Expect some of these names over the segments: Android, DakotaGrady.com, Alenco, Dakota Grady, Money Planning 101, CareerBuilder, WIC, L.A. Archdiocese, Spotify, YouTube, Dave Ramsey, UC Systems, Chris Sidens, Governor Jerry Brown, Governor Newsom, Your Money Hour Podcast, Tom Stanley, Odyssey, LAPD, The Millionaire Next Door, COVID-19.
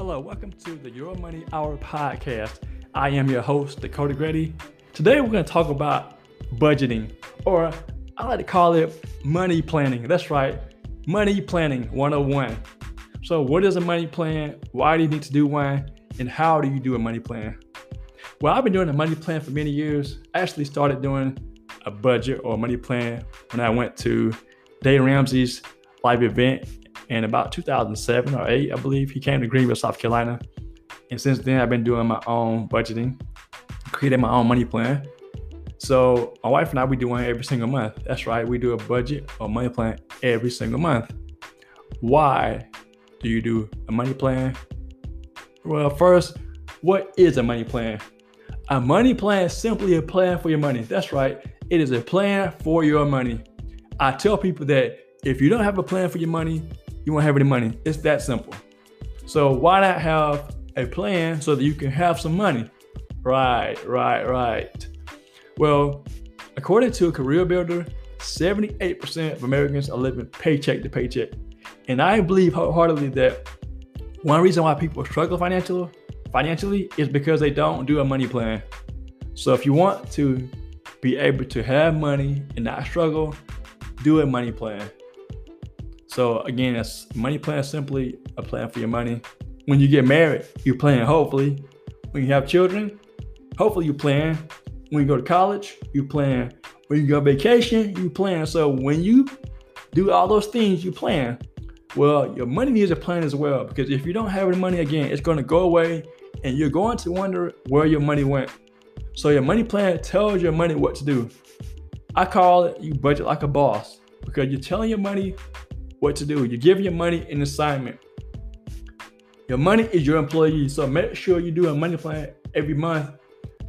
Hello, welcome to the Your Money Hour Podcast. I am your host, Dakota Grady. Today we're going to talk about budgeting, or I like to call it money planning. That's right, Money Planning 101. So what is a money plan? Why do you need to do one? And how do you do a money plan? Well, I've been doing a money plan for many years. I actually started doing a budget or money plan when I went to Dave Ramsey's live event in about 2007 or 8, I believe. He came to Greenville, South Carolina. And since then, I've been doing my own budgeting, creating my own money plan. So my wife and I, we do one every single month. That's right, we do a budget or money plan every single month. Why do you do a money plan? Well, first, what is a money plan? A money plan is simply a plan for your money. That's right, it is a plan for your money. I tell people that if you don't have a plan for your money, you won't have any money. It's that simple. So why not have a plan so that you can have some money? Right. Well, according to CareerBuilder, 78% of Americans are living paycheck to paycheck. And I believe wholeheartedly that one reason why people struggle financially is because they don't do a money plan. So if you want to be able to have money and not struggle, do a money plan. So again, that's money plan, simply a plan for your money. When you get married, you plan, hopefully. When you have children, hopefully you plan. When you go to college, you plan. When you go on vacation, you plan. So when you do all those things, you plan. Well, your money needs a plan as well, because if you don't have any money, again, it's going to go away and you're going to wonder where your money went. So your money plan tells your money what to do. I call it, you budget like a boss, because you're telling your money what to do. You give your money an assignment. Your money is your employee, so make sure you do a money plan every month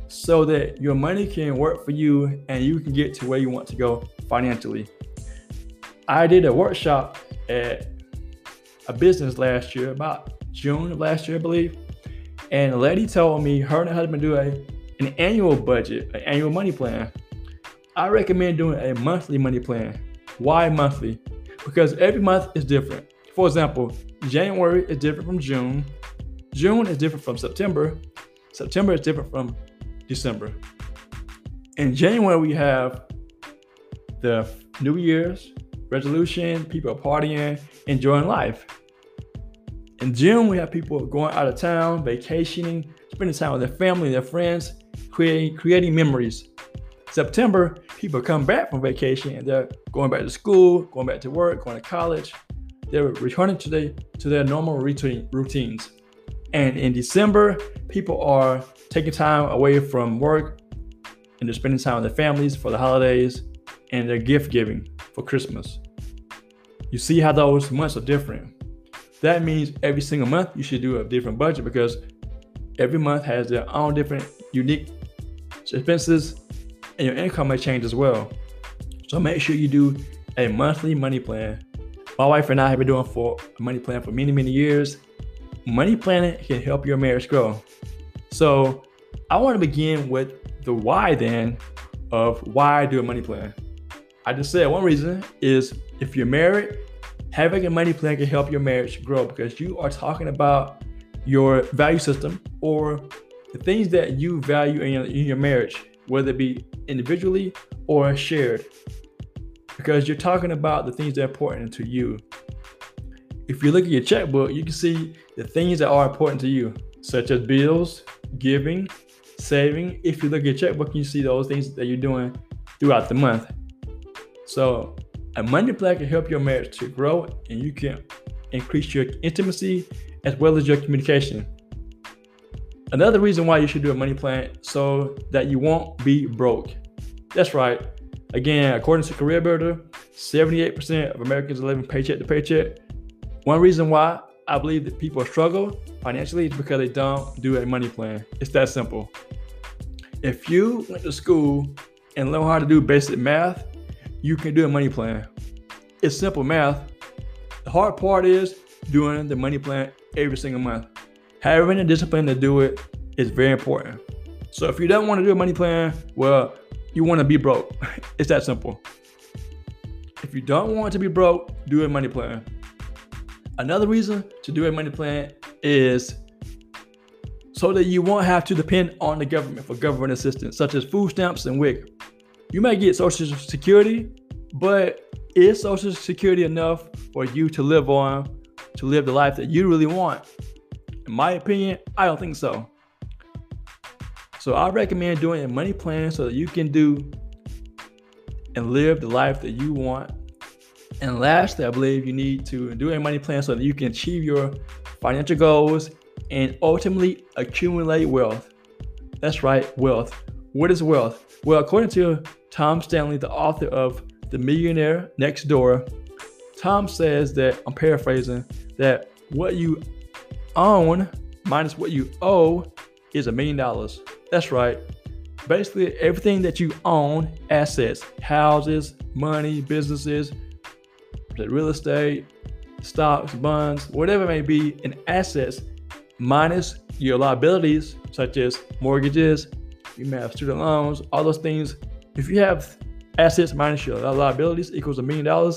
so that your money can work for you and you can get to where you want to go financially. I did a workshop at a business last year, about June of last year, I believe, and a lady told me her and her husband do an annual budget, an annual money plan. I recommend doing a monthly money plan. Why monthly? Because every month is different. For example, January is different from June. June is different from September. September is different from December. In January, we have the New Year's resolution, people partying, enjoying life. In June, we have people going out of town, vacationing, spending time with their family, their friends, creating memories. September, people come back from vacation and they're going back to school, going back to work, going to college. They're returning to their normal routines. And in December, people are taking time away from work and they're spending time with their families for the holidays and their gift giving for Christmas. You see how those months are different. That means every single month you should do a different budget, because every month has their own different unique expenses, and your income may change as well. So make sure you do a monthly money plan. My wife and I have been doing a money plan for many, many years. Money planning can help your marriage grow. So I want to begin with the why then of why I do a money plan. I just said one reason is if you're married, having a money plan can help your marriage grow, because you are talking about your value system or the things that you value in your marriage, whether it be individually or shared, because you're talking about the things that are important to you. If you look at your checkbook, you can see the things that are important to you, such as bills, giving, saving. If you look at your checkbook, you see those things that you're doing throughout the month. So a money plan can help your marriage to grow, and you can increase your intimacy as well as your communication. Another reason why you should do a money plan, so that you won't be broke. That's right. Again, according to CareerBuilder, 78% of Americans are living paycheck to paycheck. One reason why I believe that people struggle financially is because they don't do a money plan. It's that simple. If you went to school and learned how to do basic math, you can do a money plan. It's simple math. The hard part is doing the money plan every single month. Having the discipline to do it is very important. So if you don't want to do a money plan, well, you want to be broke. It's that simple. If you don't want to be broke, do a money plan. Another reason to do a money plan is so that you won't have to depend on the government for government assistance, such as food stamps and WIC. You may get Social Security, but is Social Security enough for you to live on, to live the life that you really want? In my opinion, I don't think so. So I recommend doing a money plan so that you can do and live the life that you want. And lastly, I believe you need to do a money plan so that you can achieve your financial goals and ultimately accumulate wealth. That's right, wealth. What is wealth? Well, according to Tom Stanley, the author of The Millionaire Next Door, Tom says that, I'm paraphrasing, that what you own minus what you owe is $1 million. That's right. Basically, everything that you own, assets, houses, money, businesses, real estate, stocks, bonds, whatever it may be, and assets minus your liabilities such as mortgages, you may have student loans, all those things. If you have assets minus your liabilities equals $1 million,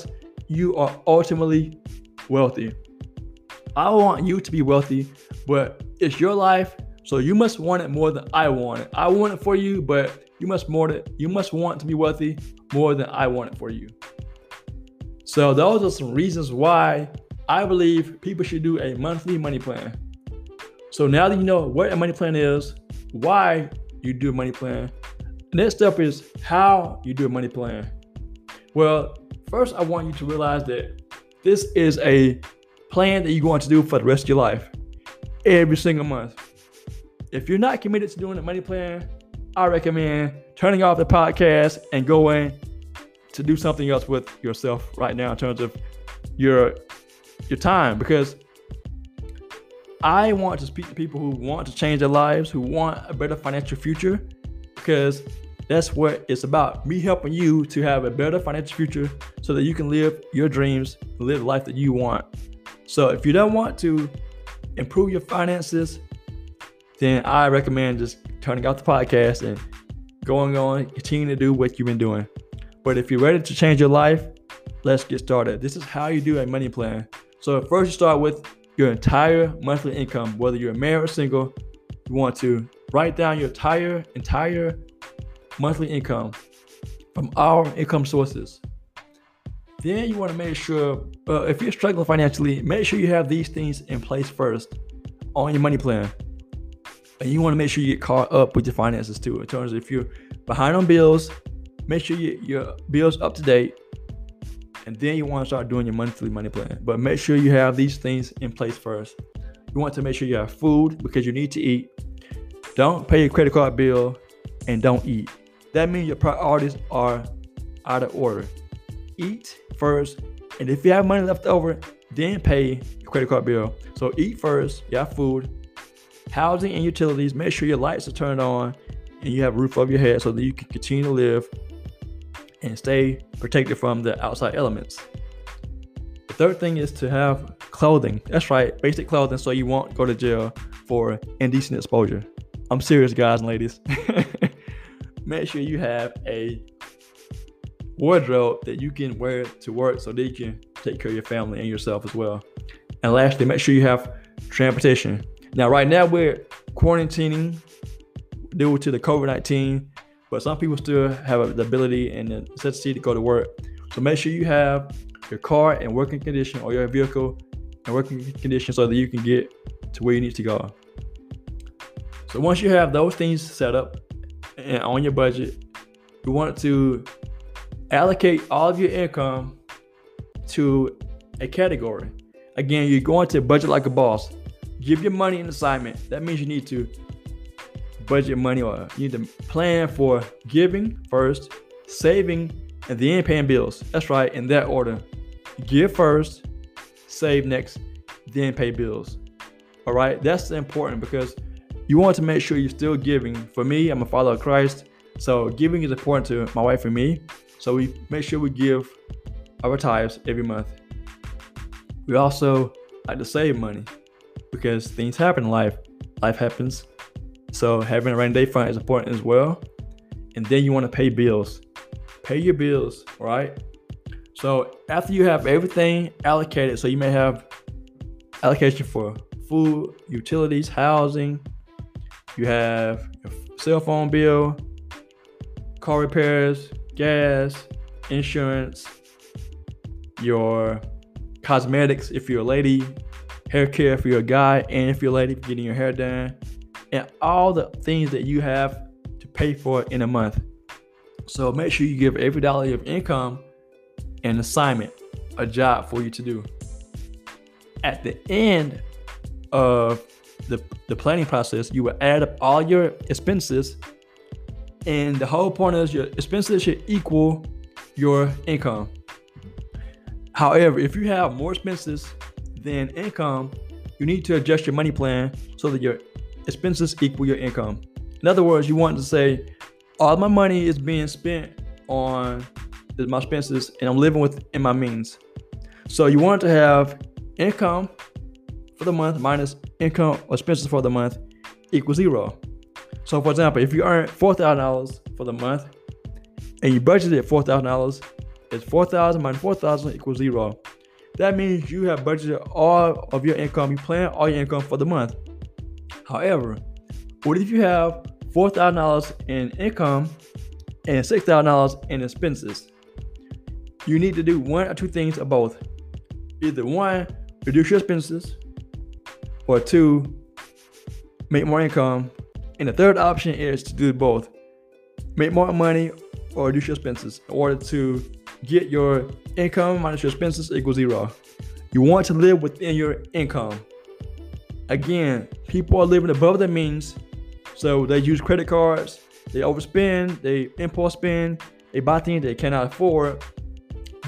you are ultimately wealthy. I want you to be wealthy, but it's your life, so you must want it more than I want it. I want it for you, but you must want to be wealthy more than I want it for you. So those are some reasons why I believe people should do a monthly money plan. So now that you know what a money plan is, why you do a money plan, next step is how you do a money plan. Well, first I want you to realize that this is a plan that you're going to do for the rest of your life, every single month. If you're not committed to doing a money plan, I recommend turning off the podcast and going to do something else with yourself right now in terms of your time, because I want to speak to people who want to change their lives, who want a better financial future, because that's what it's about. Me helping you to have a better financial future so that you can live your dreams, live the life that you want. So if you don't want to improve your finances, then I recommend just turning off the podcast and going on, continuing to do what you've been doing. But if you're ready to change your life, let's get started. This is how you do a money plan. So first you start with your entire monthly income, whether you're married or single. You want to write down your entire monthly income from all income sources. Then you want to make sure, if you're struggling financially, make sure you have these things in place first on your money plan. And you want to make sure you get caught up with your finances too. In terms of if you're behind on bills, make sure you get your bills up to date, and then you want to start doing your monthly money plan. But make sure you have these things in place first. You want to make sure you have food because you need to eat. Don't pay your credit card bill and don't eat. That means your priorities are out of order. Eat first, and if you have money left over, then pay your credit card bill. So eat first, you have food, housing and utilities. Make sure your lights are turned on and you have a roof over your head so that you can continue to live and stay protected from the outside elements. The third thing is to have clothing. That's right, basic clothing, so you won't go to jail for indecent exposure. I'm serious, guys and ladies. Make sure you have a wardrobe that you can wear to work so that you can take care of your family and yourself as well. And lastly, make sure you have transportation. Now, right now we're quarantining due to the COVID-19, but some people still have the ability and the necessity to go to work. So make sure you have your car in working condition or your vehicle in working condition so that you can get to where you need to go. So once you have those things set up and on your budget, you want to allocate all of your income to a category. Again, you're going to budget like a boss. Give your money an assignment. That means you need to budget money, or you need to plan for giving first, saving, and then paying bills. That's right, in that order. Give first, save next, then pay bills. All right, that's important because you want to make sure you're still giving. For me, I'm a follower of Christ, so giving is important to my wife and me. So we make sure we give our tithes every month. We also like to save money because things happen in life. Life happens. So having a rainy day fund is important as well. And then you want to pay bills. Pay your bills, right? So after you have everything allocated, so you may have allocation for food, utilities, housing, You have your cell phone bill, car repairs, gas, insurance, your cosmetics if you're a lady, hair care if you're a guy, and if you're a lady, getting your hair done, and all the things that you have to pay for in a month. So make sure you give every dollar of income an assignment, a job for you to do. At the end of the planning process, you will add up all your expenses, and the whole point is your expenses should equal your income. However, if you have more expenses than income, you need to adjust your money plan so that your expenses equal your income. In other words, you want to say, all my money is being spent on my expenses and I'm living within my means. So you want to have income for the month minus income or expenses for the month equals zero. So for example, if you earn $4,000 for the month and you budgeted $4,000, it's 4,000 minus 4,000 equals zero. That means you have budgeted all of your income. You plan all your income for the month. However, what if you have $4,000 in income and $6,000 in expenses? You need to do one or two things or both. Either one, reduce your expenses, or two, make more income. And the third option is to do both. Make more money or reduce your expenses in order to get your income minus your expenses equals zero. You want to live within your income. Again, people are living above their means. So they use credit cards, they overspend, they impulse spend, they buy things they cannot afford,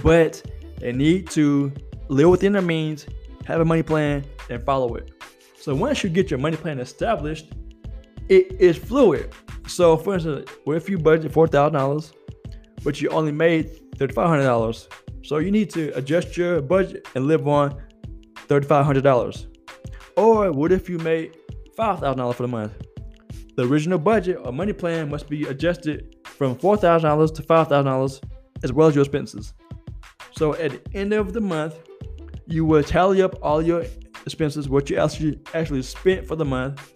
but they need to live within their means, have a money plan, and follow it. So once you get your money plan established, it is fluid. So for instance, well, if you budget $4,000, but you only made $3,500, so you need to adjust your budget and live on $3,500. Or what if you made $5,000 for the month? The original budget or money plan must be adjusted from $4,000 to $5,000, as well as your expenses. So at the end of the month, you will tally up all your expenses, what you actually spent for the month,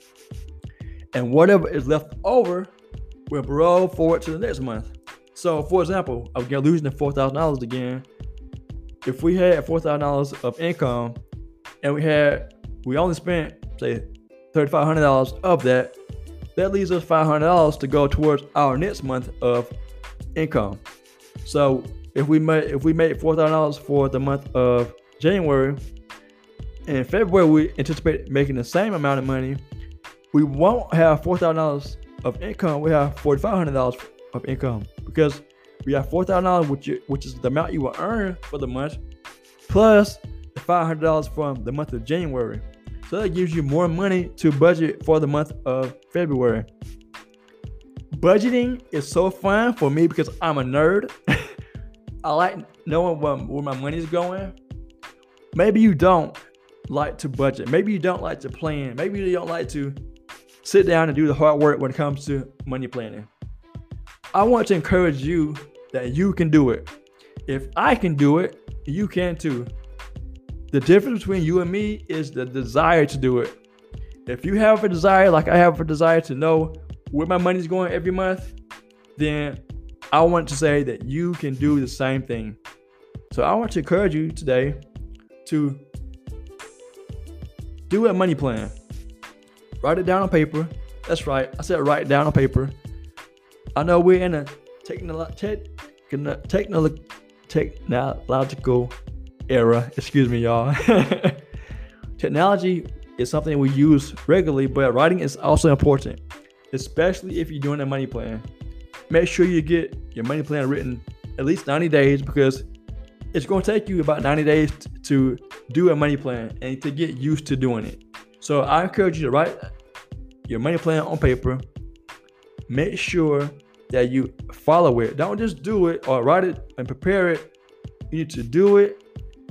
and whatever is left over will roll forward to the next month. So for example, I'm losing the $4,000 again. If we had $4,000 of income and we only spent, say, $3,500 of that, that leaves us $500 to go towards our next month of income. So if we made $4,000 for the month of January, and in February we anticipate making the same amount of money, we won't have $4,000 of income. We have $4,500 of income because we have $4,000, which is the amount you will earn for the month, plus the $500 from the month of January. So that gives you more money to budget for the month of February. Budgeting is so fun for me because I'm a nerd. I like knowing where my money is going. Maybe you don't like to budget. Maybe you don't like to plan. Maybe you don't like to sit down and do the hard work when it comes to money planning. I want to encourage you that you can do it. If I can do it, you can too. The difference between you and me is the desire to do it. If you have a desire, like I have a desire to know where my money's going every month, then I want to say that you can do the same thing. So I want to encourage you today to do a money plan. Write it down on paper. That's right, I said write it down on paper. I know we're in a technological era, excuse me, y'all. Technology is something we use regularly, but writing is also important, especially if you're doing a money plan. Make sure you get your money plan written at least 90 days because it's going to take you about 90 days to do a money plan and to get used to doing it. So I encourage you to write your money plan on paper. Make sure that you follow it. Don't just do it or write it and prepare it. You need to do it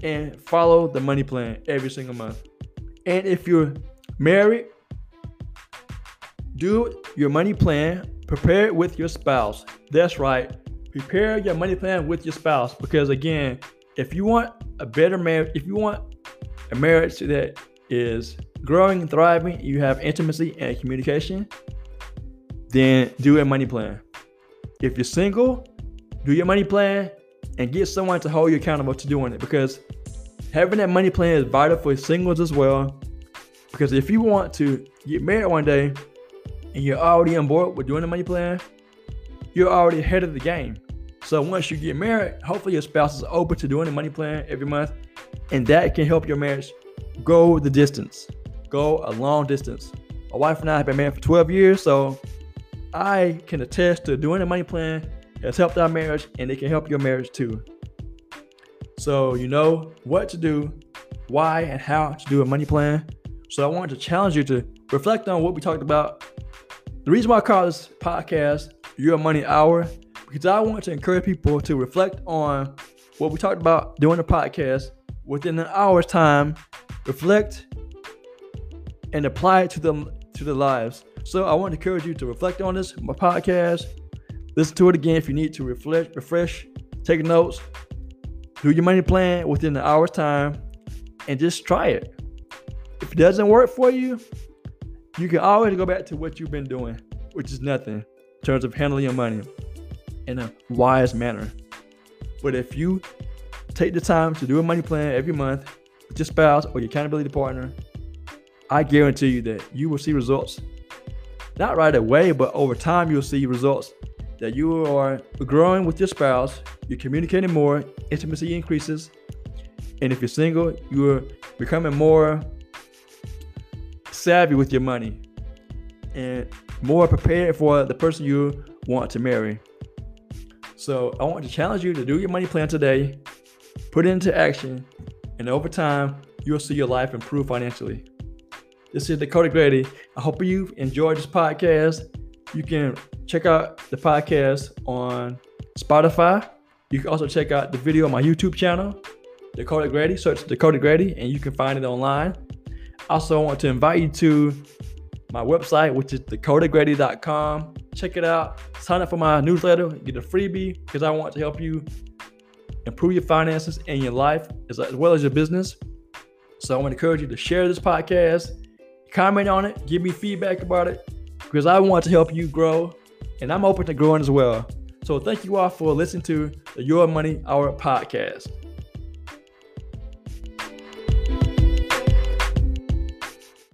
and follow the money plan every single month. And if you're married, do your money plan, prepare it with your spouse. That's right, prepare your money plan with your spouse, because again, if you want a better marriage, if you want a marriage that is growing and thriving, you have intimacy and communication, then do a money plan. If you're single, do your money plan and get someone to hold you accountable to doing it, because having that money plan is vital for singles as well. Because if you want to get married one day and you're already on board with doing a money plan, you're already ahead of the game. So once you get married, hopefully your spouse is open to doing a money plan every month, and that can help your marriage go the distance, go a long distance. My wife and I have been married for 12 years, so I can attest to doing a money plan has helped our marriage, and it can help your marriage too. So you know what to do, why and how to do a money plan. So I wanted to challenge you to reflect on what we talked about. The reason why I call this podcast Your Money Hour, because I want to encourage people to reflect on what we talked about during the podcast within an hour's time, reflect and apply it to their lives. So I want to encourage you to reflect on this, my podcast, listen to it again if you need to refresh, take notes, do your money plan within an hour's time, and just try it. If it doesn't work for you, you can always go back to what you've been doing, which is nothing in terms of handling your money in a wise manner. But if you take the time to do a money plan every month with your spouse or your accountability partner, I guarantee you that you will see results, not right away, but over time you'll see results that you are growing with your spouse, you're communicating more, intimacy increases, and if you're single, you're becoming more savvy with your money and more prepared for the person you want to marry. So I want to challenge you to do your money plan today, put it into action, and over time, you'll see your life improve financially. This is Dakota Grady. I hope you've enjoyed this podcast. You can check out the podcast on Spotify. You can also check out the video on my YouTube channel, Dakota Grady. Search Dakota Grady, and you can find it online. Also, I want to invite you to my website, which is DakotaGrady.com. Check it out. Sign up for my newsletter. Get a freebie, because I want to help you improve your finances and your life as well as your business. So I want to encourage you to share this podcast, comment on it, give me feedback about it, because I want to help you grow, and I'm open to growing as well. So thank you all for listening to the Your Money Hour podcast.